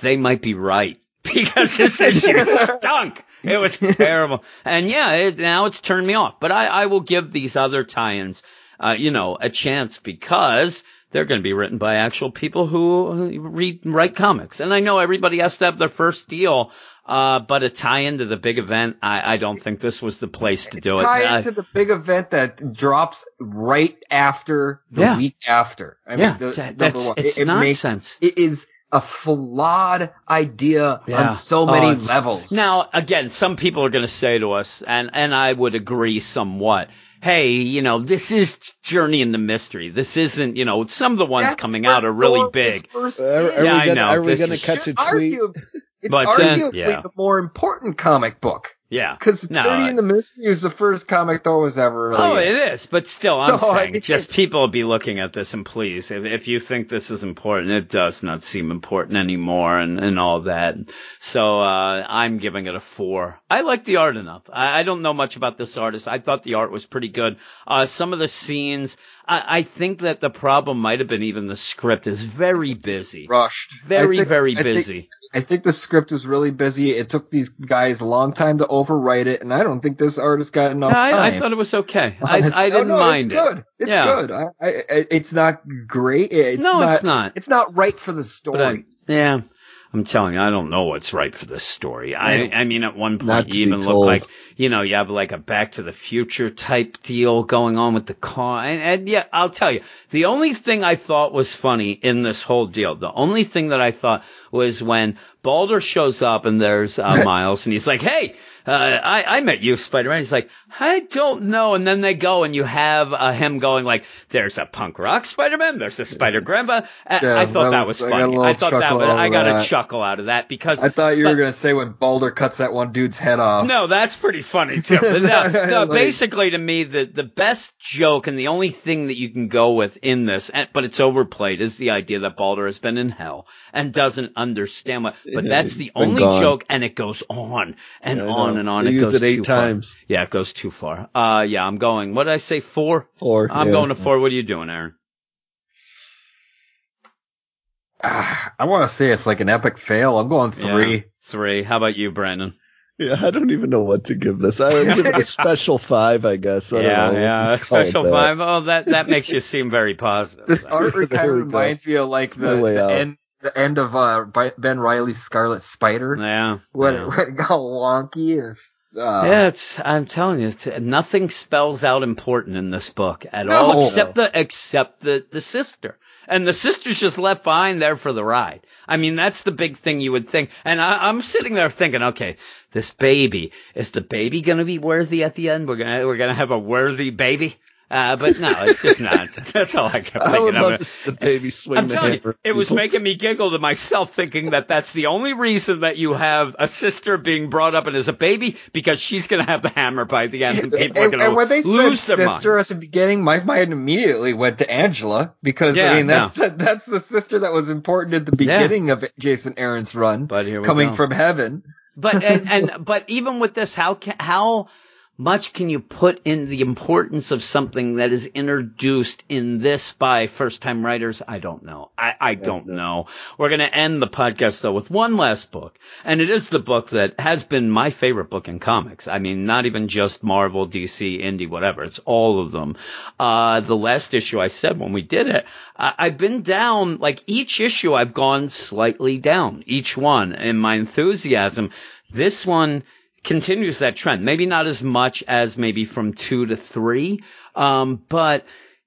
They might be right. Because this issue stunk. It was terrible. And now it's turned me off. But I will give these other tie-ins, a chance because they're going to be written by actual people who write comics. And I know everybody has to have their first deal. But a tie-in to the big event, I don't think this was the place to do it. Tie into the big event that drops right after the week after. It's nonsense. It is a flawed idea on so many levels. Now, again, some people are going to say to us, and I would agree somewhat, hey, this is Journey into Mystery. This isn't, some of the ones coming out are really big. Are we going to catch a tweet? It's arguably the more important comic book. Yeah. Because 30 in the Mystery was the first comic that was ever released. Oh, it is. But still, I'm saying, just people will be looking at this, and please, if you think this is important, it does not seem important anymore and all that. So I'm giving it a 4. I like the art enough. I don't know much about this artist. I thought the art was pretty good. Some of the scenes, I think that the problem might have been even the script is very busy. Rushed. Very busy. I think the script was really busy. It took these guys a long time to overwrite it, and I don't think this artist got enough time. I thought it was okay. I didn't mind it. It's good. It's not great. It's not. It's not right for the story. I'm telling you, I don't know what's right for this story. I mean, at one point, you even look like, you have like a Back to the Future type deal going on with the car. And yeah, I'll tell you, the only thing I thought was funny in this whole deal, the only thing that I thought was when Baldur shows up and there's Miles and he's like, hey, I met you, Spider-Man. He's like, I don't know. And then they go and you have him going like, there's a punk rock Spider-Man. There's a Spider-Grandpa. I thought that was funny. I got a chuckle out of that because I thought you were going to say when Baldur cuts that one dude's head off. No, that's pretty funny too. No, basically to me, the best joke and the only thing that you can go with in this, but it's overplayed, is the idea that Baldur has been in hell and doesn't understand what, but that's the only joke, and it goes on and on and on. They used it 8 times. Yeah, it goes too far. I'm going, what did I say, 4? 4. I'm going to 4. What are you doing, Aaron? I want to say it's like an epic fail. I'm going 3. Yeah, 3. How about you, Brandon? Yeah, I don't even know what to give this. I would give it a special 5, I guess. I don't know. A special 5. Oh, that makes you seem very positive. This art kind of reminds me of like the end. The end of Ben Reilly's Scarlet Spider. Yeah. When it got wonky. I'm telling you, nothing spells out important in this book at all. Except the sister. And the sister's just left behind there for the ride. I mean, that's the big thing you would think. And I'm sitting there thinking, okay, this baby, is the baby going to be worthy at the end? We're gonna have a worthy baby? But no, it's just nonsense. That's all I kept thinking of. I would love to see the baby swing the hammer. I'm telling you, it was making me giggle to myself thinking that that's the only reason that you have a sister being brought up and as a baby, because she's going to have the hammer by the end and people are going to lose their minds. When they said sister at the beginning, my mind immediately went to Angela because, that's the sister that was important at the beginning of Jason Aaron's run, but here we coming go. From heaven. But but even with this, how much can you put in the importance of something that is introduced in this by first-time writers? I don't know. I don't know. We're going to end the podcast, though, with one last book. And it is the book that has been my favorite book in comics. I mean, not even just Marvel, DC, Indie, whatever. It's all of them. The last issue I said when we did it, I've been down. Like, each issue I've gone slightly down, each one, in my enthusiasm. This one continues that trend, maybe not as much as maybe from 2 to 3, but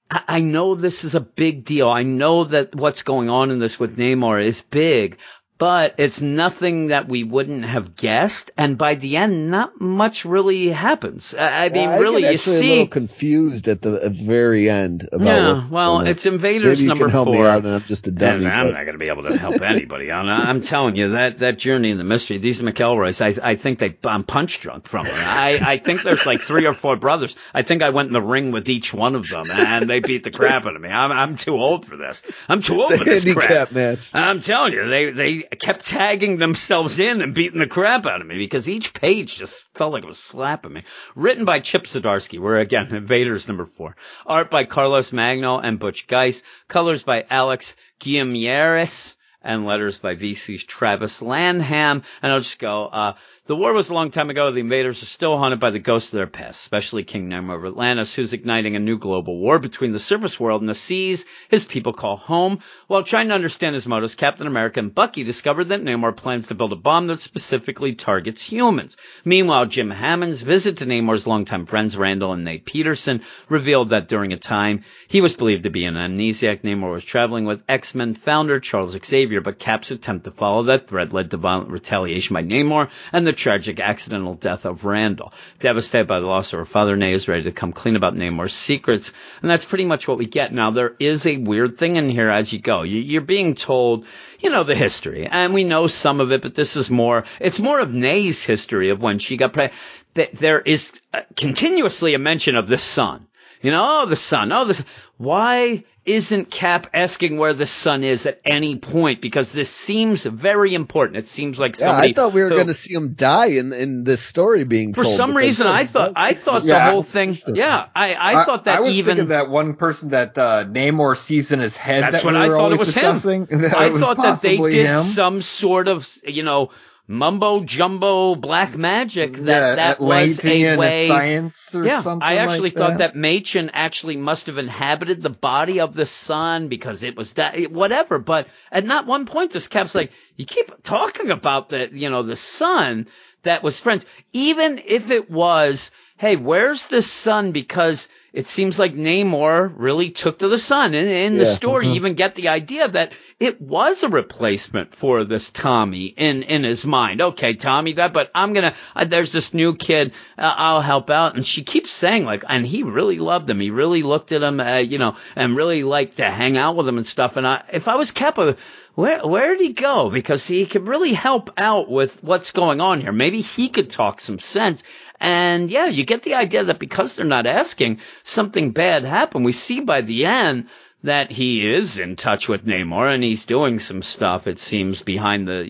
I know this is a big deal. I know that what's going on in this with Namor is big, but it's nothing that we wouldn't have guessed, and by the end, not much really happens. I mean, you see, a little confused at the very end about. Yeah, it's Invaders number 4. Maybe you can help me out, and I'm just a dummy. And I'm not going to be able to help anybody out. I'm telling you that Journey in the Mystery. These McElroys, I think I'm punch drunk from them. I think there's like 3 or 4 brothers. I think I went in the ring with each one of them, and they beat the crap out of me. I'm too old for this. I'm too old for this crap match. I'm telling you, they kept tagging themselves in and beating the crap out of me because each page just felt like it was slapping me. Written by Chip Zdarsky. We're again Invaders number 4. Art by Carlos Magno and Butch Geiss. Colors by Alex Guimieres and letters by VC's Travis Lanham. And I'll just go, the war was a long time ago. The invaders are still haunted by the ghosts of their past, especially King Namor of Atlantis, who's igniting a new global war between the surface world and the seas his people call home. While trying to understand his motives, Captain America and Bucky discover that Namor plans to build a bomb that specifically targets humans. Meanwhile, Jim Hammond's visit to Namor's longtime friends, Randall and Nate Peterson, revealed that during a time he was believed to be an amnesiac, Namor was traveling with X-Men founder Charles Xavier, but Cap's attempt to follow that thread led to violent retaliation by Namor and the tragic accidental death of Randall. Devastated by the loss of her father, Nay is ready to come clean about Namor's secrets. And that's pretty much what we get. Now, there is a weird thing in here as you go. You're being told, you know, the history. And we know some of it, but this is more, it's more of Nay's history of when she got pregnant. There is continuously a mention of the son. You know, oh, the son. Oh, this. Why isn't Cap asking where the son is at any point? Because this seems very important. It seems like somebody. Yeah, I thought we were going to see him die in this story being told. For some reason, I thought the whole thing. Yeah, I thought that even. I was thinking that one person that Namor sees in his head. That's what I thought it was him. I thought that they did some sort of, you know, mumbo jumbo black magic that was a way. Science or something. I actually thought that Machen actually must have inhabited the body of the sun because it was that whatever. But at not one point this Cap's like, you keep talking about the, you know, the sun that was friends. Even if it was, hey, where's the sun? Because it seems like Namor really took to the sun. And in the story, you even get the idea that it was a replacement for this Tommy in his mind. Okay, Tommy died, but I'm going to there's this new kid. I'll help out. And she keeps saying, like, and he really loved him. He really looked at him, you know, and really liked to hang out with him and stuff. And if I was Kappa, where did he go? Because he could really help out with what's going on here. Maybe he could talk some sense. And yeah, you get the idea that because they're not asking, something bad happened. We see by the end that he is in touch with Namor and he's doing some stuff, it seems, behind the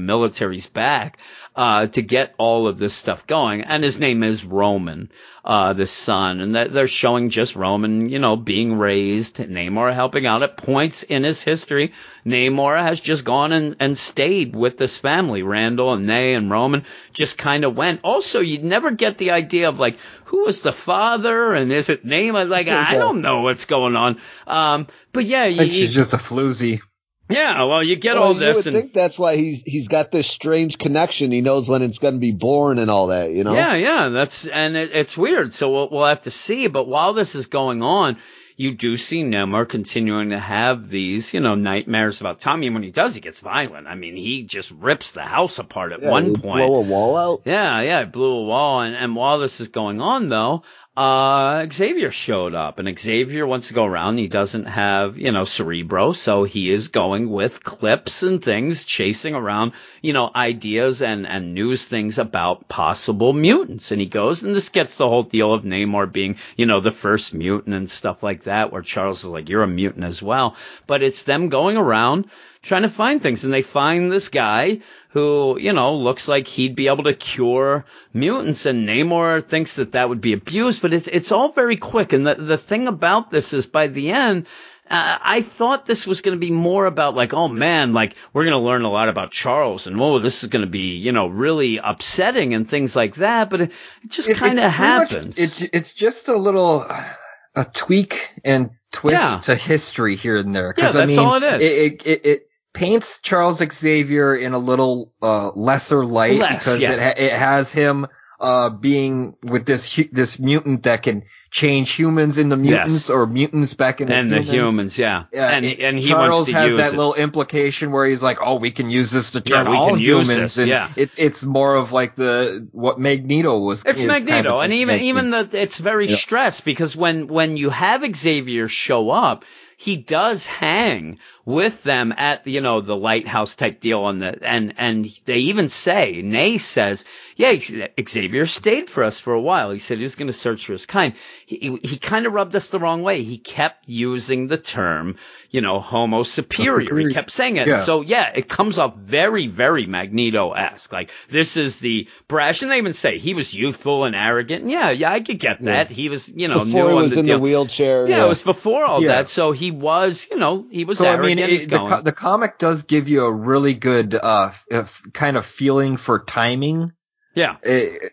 military's back, to get all of this stuff going. And his name is Roman, the son. And they're showing just Roman, you know, being raised, Namor helping out at points in his history. Namor has just gone and stayed with this family. Randall and Nay and Roman just kind of went. Also, you'd never get the idea of, like, who was the father and is it Namor? Like, I don't know what's going on. But yeah. I think she's just a floozy. Yeah, well, you get all this. I think that's why he's got this strange connection. He knows when it's going to be born and all that, you know? Yeah, it's weird. So we'll have to see. But while this is going on, you do see Namor continuing to have these, you know, nightmares about Tommy. And when he does, he gets violent. I mean, he just rips the house apart at one point. Blow a wall out? Yeah, it blew a wall. And while this is going on, though, Xavier showed up, and Xavier wants to go around. He doesn't have, you know, Cerebro, so he is going with clips and things, chasing around, you know, ideas and news things about possible mutants. And he goes, and this gets the whole deal of Namor being, you know, the first mutant and stuff like that, where Charles is like, you're a mutant as well. But it's them going around trying to find things, and they find this guy who, you know, looks like he'd be able to cure mutants, and Namor thinks that would be abused, but it's all very quick. And the thing about this is by the end, I thought this was going to be more about, like, oh man, like, we're going to learn a lot about Charles, and whoa, this is going to be, you know, really upsetting and things like that, but it just kind of happens. It's just a little a tweak and twist to history here and there. Yeah, that's all it is. It paints Charles Xavier in a little lesser light because it has him being with this mutant that can change humans into mutants or mutants back into humans. And he Charles wants to has use that it. Little implication where he's like, oh, we can use this to turn all humans. And it's more of like what Magneto was. It's Magneto, kind of, and even it's very stressed because when you have Xavier show up, he does hang with them at, you know, the lighthouse type deal on and they even say, Nay says, Xavier stayed for us for a while. He said he was going to search for his kind. He kind of rubbed us the wrong way. He kept using the term, you know, homo superior. He kept saying it. Yeah. So it comes off very, very Magneto-esque. Like, this is the brash, and they even say he was youthful and arrogant. And I could get that. He was, you know, before new he was on the in deal. The wheelchair. Yeah, it was before all that. So he was, you know, he was arrogant. The comic does give you a really good kind of feeling for timing. Yeah.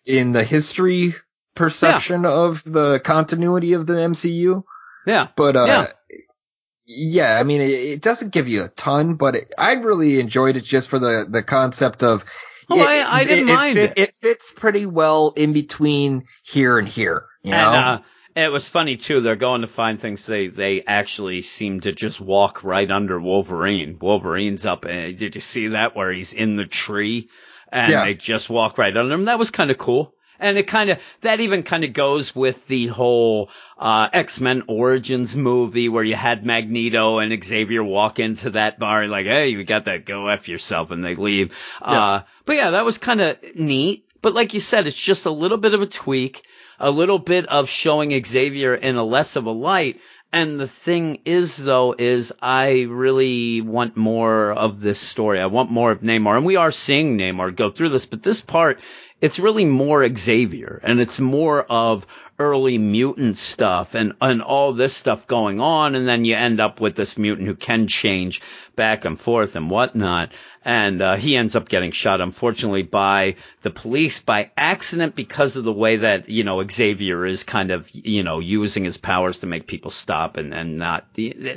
In the history perception of the continuity of the MCU. Yeah. But, I mean, it doesn't give you a ton, but I really enjoyed it just for the concept of. Oh, I didn't mind it. It fits pretty well in between here and here, you know? It was funny, too. They're going to find things. They actually seem to just walk right under Wolverine. Wolverine's up. Did you see that where he's in the tree? and they just walk right under him. That was kind of cool. And it kind of, that even kind of goes with the whole, X-Men Origins movie where you had Magneto and Xavier walk into that bar and like, hey, you got that, go F yourself, and they leave. Yeah. But yeah, that was kind of neat. But like you said, it's just a little bit of a tweak, a little bit of showing Xavier in a less of a light. And the thing is, though, is I really want more of this story. I want more of Namor. And we are seeing Namor go through this, but this part, it's really more Xavier, and it's more of early mutant stuff and all this stuff going on. And then you end up with this mutant who can change back and forth and whatnot. And he ends up getting shot, unfortunately, by the police by accident because of the way that, you know, Xavier is kind of, you know, using his powers to make people stop and not.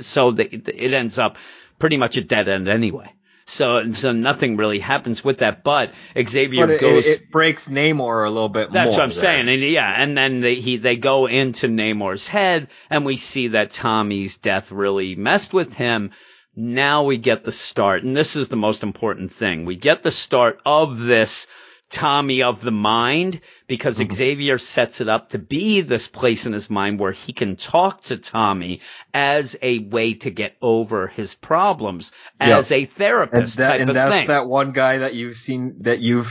So it ends up pretty much a dead end anyway. So nothing really happens with that, but Xavier goes. It breaks Namor a little bit more. That's what I'm saying. And yeah, and then they go into Namor's head, and we see that Tommy's death really messed with him. Now we get the start, and this is the most important thing. We get the start of this Tommy of the mind, because Xavier sets it up to be this place in his mind where he can talk to Tommy as a way to get over his problems as a therapist type of thing. That one guy that you've seen that you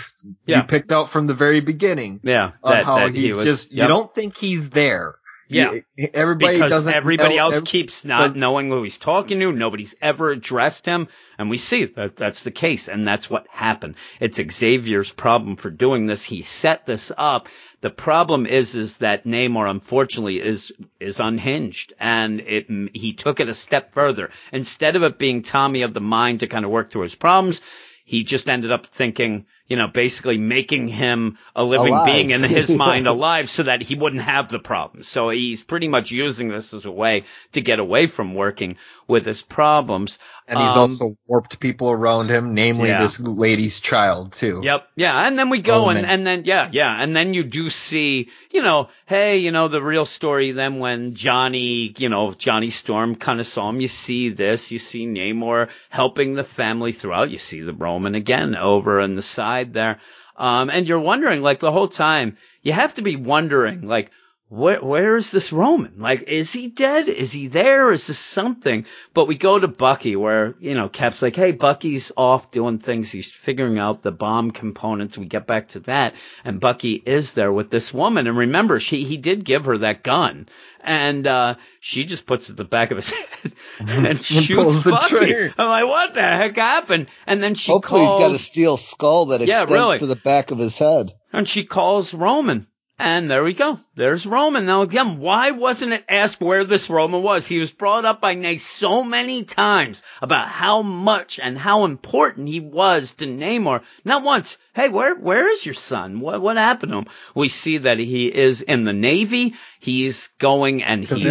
picked out from the very beginning. Yeah. You don't think he's there. Yeah, everybody else keeps not knowing who he's talking to. Nobody's ever addressed him, and we see that that's the case, and that's what happened. It's Xavier's problem for doing this. He set this up. The problem is that Namor, unfortunately, is unhinged, and he took it a step further. Instead of it being Tommy of the mind to kind of work through his problems, he just ended up thinking, you know, basically making him a living being in his mind alive so that he wouldn't have the problem. So he's pretty much using this as a way to get away from working with his problems. And he's also warped people around him, namely this lady's child, too. Yep. Yeah. And then we go and then. And then you do see, you know, hey, you know, the real story then when Johnny Storm kind of saw him. You see this. You see Namor helping the family throughout. You see the Roman again over on the side there. And you're wondering, like, the whole time, you have to be wondering, like, where is this Roman? Like, is he dead? Is he there? Is this something? But we go to Bucky where, you know, Cap's like, hey, Bucky's off doing things. He's figuring out the bomb components. We get back to that. And Bucky is there with this woman. And remember, he did give her that gun. And she just puts it at the back of his head and shoots Bucky. I'm like, what the heck happened? And then she Hopefully he's got a steel skull that extends to the back of his head. And she calls Roman. And there we go. There's Roman. Now, again, why wasn't it asked where this Roman was? He was brought up by Nay so many times about how much and how important he was to Namor. Not once. Hey, where is your son? What happened to him? We see that he is in the Navy. He's going and he's,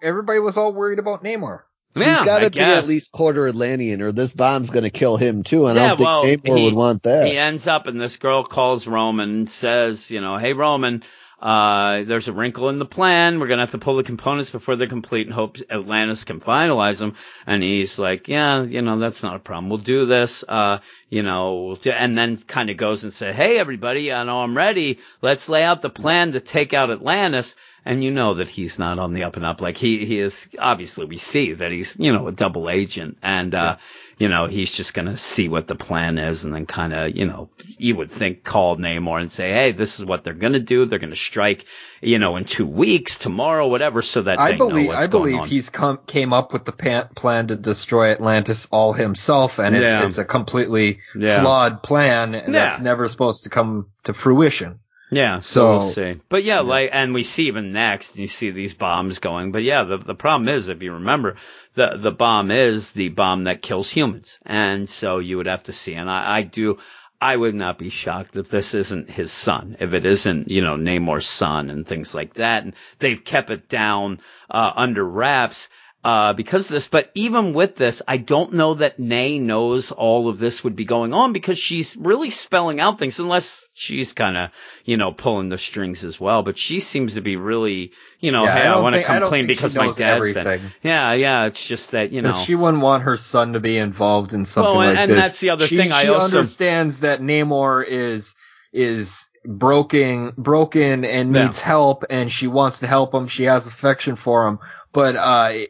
everybody was all worried about Namor. Yeah, he's got to be at least quarter Atlantean, or this bomb's going to kill him too. And I don't think Namor would want that. He ends up, and this girl calls Roman and says, "You know, hey Roman, there's a wrinkle in the plan. We're going to have to pull the components before they're complete, and hope Atlantis can finalize them." And he's like, "Yeah, you know, that's not a problem. We'll do this. You know," and then kind of goes and says, "Hey everybody, I know I'm ready. Let's lay out the plan to take out Atlantis." And you know that he's not on the up and up. Like he is, obviously we see that he's, you know, a double agent, and, you know, he's just going to see what the plan is and then kind of, you know, you would think call Namor and say, hey, this is what they're going to do. They're going to strike, you know, in 2 weeks, tomorrow, whatever. So that I believe he's came up with the plan to destroy Atlantis all himself. And it's a completely flawed plan, and that's never supposed to come to fruition. Yeah, so we'll see. But yeah, like, and we see even next, and you see these bombs going. But yeah, the problem is, if you remember, the bomb is the bomb that kills humans. And so you would have to see. And I would not be shocked if this isn't his son, if it isn't, you know, Namor's son and things like that. And they've kept it down, under wraps. because of this. But even with this, I don't know that Nay knows all of this would be going on, because she's really spelling out things, unless she's kind of, pulling the strings as well. But she seems to be really, hey, I want to come clean because my dad's dead. Yeah. It's just that, she wouldn't want her son to be involved in something like this. And that's the other thing. She understands that Namor is broken and needs help, and she wants to help him. She has affection for him, but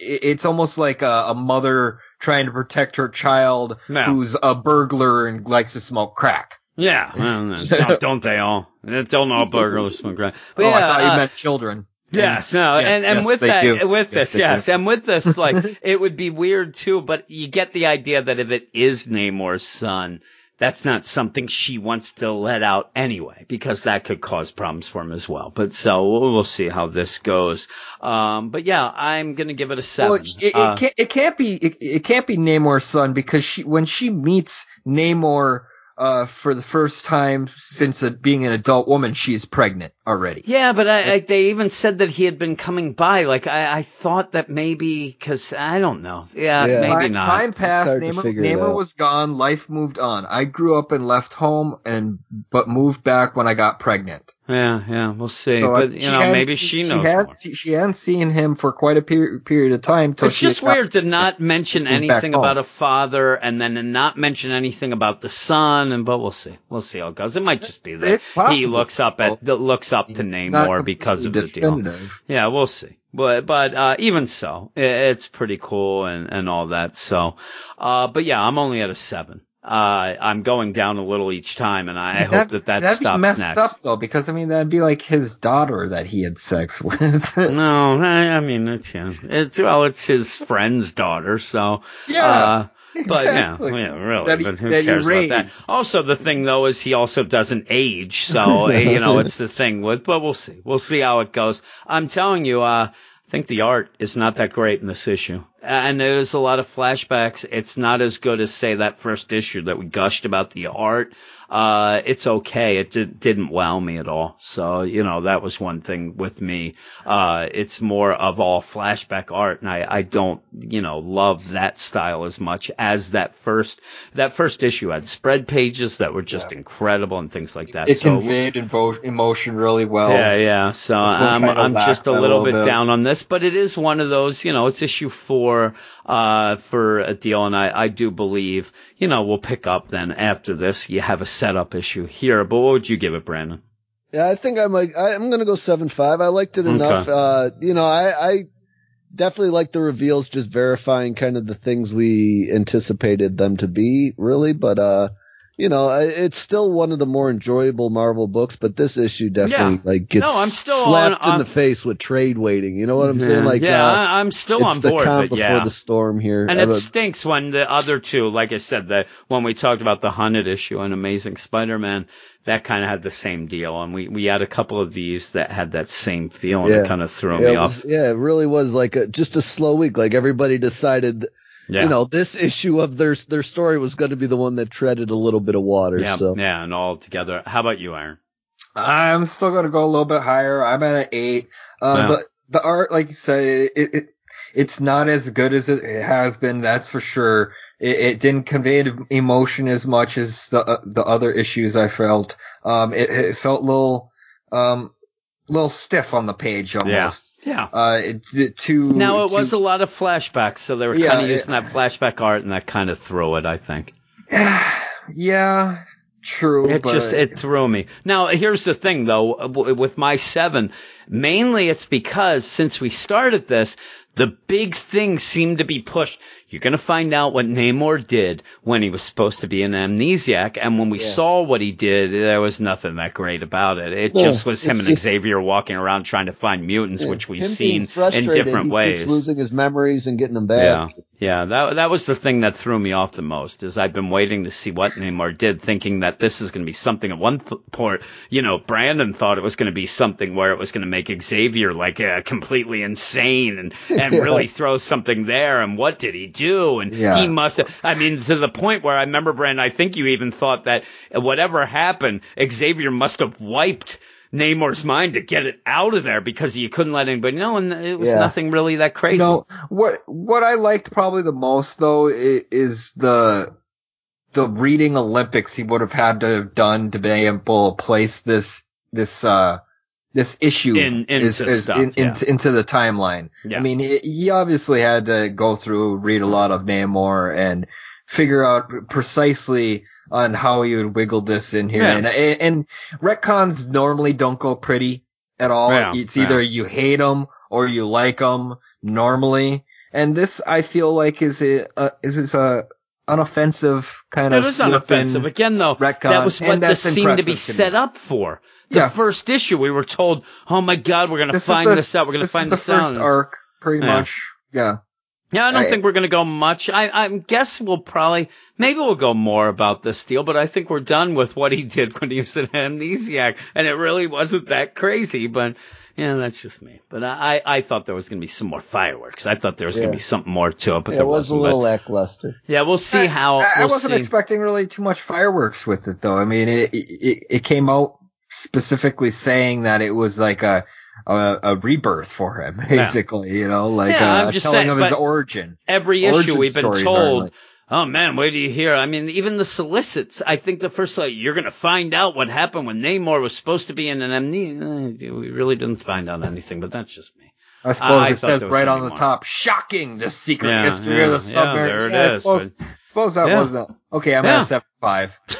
it's almost like a mother trying to protect her child who's a burglar and likes to smoke crack. Yeah, don't they all? Don't all burglars smoke crack? But I thought you meant children. Yes, no, and with this, like, it would be weird too. But you get the idea that if it is Namor's son, that's not something she wants to let out anyway, because that could cause problems for him as well. But so we'll see how this goes. But yeah, I'm going to give it a 7. Well, it can't be Namor's son, because when she meets Namor, for the first time since being an adult woman, she's pregnant already. Yeah, but they even said that he had been coming by. Like, I thought that maybe, because I don't know. Yeah, maybe not. Time passed. Namor was gone. Life moved on. I grew up and left home, but moved back when I got pregnant. Yeah, we'll see. So, but maybe she knows more. She hadn't seen him for quite a period of time. It's just weird to not mention anything about a father, and then to not mention anything about the son. And but we'll see. We'll see how it goes. It might just be that he looks up to Namor because of the deal. Yeah, we'll see. But even so, it's pretty cool and all that. So, but yeah, I'm only at a 7. I'm going down a little each time, and I hope that stops next. That'd be messed up, though, because, that'd be like his daughter that he had sex with. No, it's his friend's daughter, so... Yeah, but exactly. Yeah, really, but who cares about that? Also, the thing, though, is he also doesn't age, so, it's the thing. But we'll see. We'll see how it goes. I'm telling you, I think the art is not that great in this issue. And there's a lot of flashbacks. It's not as good as, say, that first issue that we gushed about the art. It's okay. It didn't wow me at all. So, that was one thing with me. It's more of all flashback art, and I don't, love that style as much as that first issue had spread pages that were just incredible and things like that. It conveyed emotion really well. Yeah. So I'm just a little bit down on this, but it is one of those, it's issue 4. For a deal, and I do believe, we'll pick up then after this. You have a setup issue here, but what would you give it, Brandon? Yeah, I think I'm going to go 7.5. I liked it enough. I definitely like the reveals, just verifying kind of the things we anticipated them to be, really, but, it's still one of the more enjoyable Marvel books, but this issue definitely gets slapped in the face with trade waiting. You know what I'm saying? Like, yeah, I'm still on board. It's the calm before the storm here, and it stinks when the other two, like I said, when we talked about the Hunted issue and Amazing Spider-Man, that kind of had the same deal, and we had a couple of these that had that same feeling. It kind of threw me off. Yeah, it really was like just a slow week. Like everybody decided. Yeah. This issue of their story was going to be the one that treaded a little bit of water. Yeah, so. Yeah, and all together. How about you, Aaron? I'm still going to go a little bit higher. I'm at an 8. The art, like you said, it's not as good as it has been, that's for sure. It didn't convey emotion as much as the other issues I felt. It felt a little... little stiff on the page almost. Yeah. It was a lot of flashbacks, so they were kind of using that flashback art, and that kind of threw it, I think. Yeah. True. It threw me. Now, here's the thing, though, with my 7, mainly it's because since we started this, the big thing seemed to be pushed. You're going to find out what Namor did when he was supposed to be an amnesiac. And when we saw what he did, there was nothing that great about it. It just was him and Xavier walking around trying to find mutants, which we've seen in different ways. Keeps losing his memories and getting them back. Yeah, that was the thing that threw me off the most, is I've been waiting to see what Namor did, thinking that this is going to be something at one point. Brandon thought it was going to be something where it was going to make Xavier like completely insane and really throw something there. And what did he do? And he must have, to the point where I remember, Brandon, I think you even thought that whatever happened, Xavier must have wiped Namor's mind to get it out of there because you couldn't let anybody know, and it was nothing really that crazy. No, what I liked probably the most though is the reading Olympics he would have had to have done to be able to place this issue into the timeline. Yeah. I mean, he obviously had to go through, read a lot of Namor and figure out precisely on how he would wiggle this in here. Yeah. And retcons normally don't go pretty at all. Yeah. It's either you hate them or you like them normally. And this, I feel like, is unoffensive kind of. It was unoffensive. Again, though, retcon. That was what this seemed to be set up for. The first issue, we were told, oh my God, we're going to find this out. We're going to find this out. This is the first arc, pretty much. Yeah. Yeah, I don't think we're going to go much. I guess we'll probably, maybe we'll go more about this deal, but I think we're done with what he did when he was an amnesiac, and it really wasn't that crazy, but yeah, that's just me. But I thought there was going to be some more fireworks. I thought there was going to be something more to it, but there wasn't. It was a little lackluster. Yeah, we'll see how. I wasn't expecting really too much fireworks with it, though. I mean, it came out specifically saying that it was like a rebirth for him, basically, telling of his origin. Every issue we've been told, like, oh man, wait till you hear. I mean, even the solicits, I think the first, like, you're going to find out what happened when Namor was supposed to be in an amnesia. We really didn't find out anything, but that's just me. I suppose it says right on the top, shocking, the secret history of the submarine. Yeah, there it is. I suppose that wasn't. Okay, I'm at 7.5.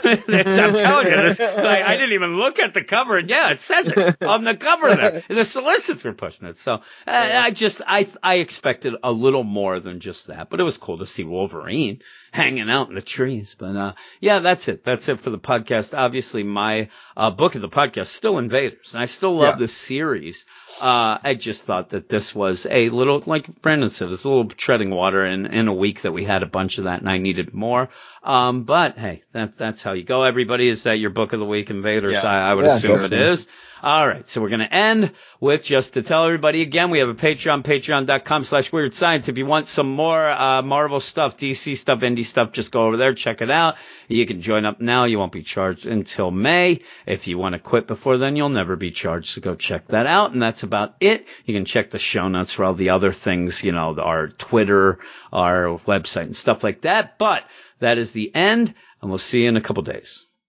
I'm telling you this. I didn't even look at the cover, and it says it on the cover there. The solicits were pushing it. So I expected a little more than just that, but it was cool to see Wolverine hanging out in the trees. But that's it. That's it for the podcast. Obviously, my book of the podcast is still Invaders, and I still love this series. I just thought that this was a little, like Brandon said, it's a little treading water in a week that we had a bunch of that, and I needed more. But hey, that's how you go. Everybody, is that your book of the week, Invaders? Yeah. I would assume definitely. It is. All right. So we're going to end with just to tell everybody again, we have a Patreon, patreon.com/weird science. If you want some more, Marvel stuff, DC stuff, indie stuff, just go over there, check it out. You can join up now. You won't be charged until May. If you want to quit before then, you'll never be charged. So go check that out. And that's about it. You can check the show notes for all the other things, our Twitter, our website and stuff like that. But that is the end, and we'll see you in a couple days.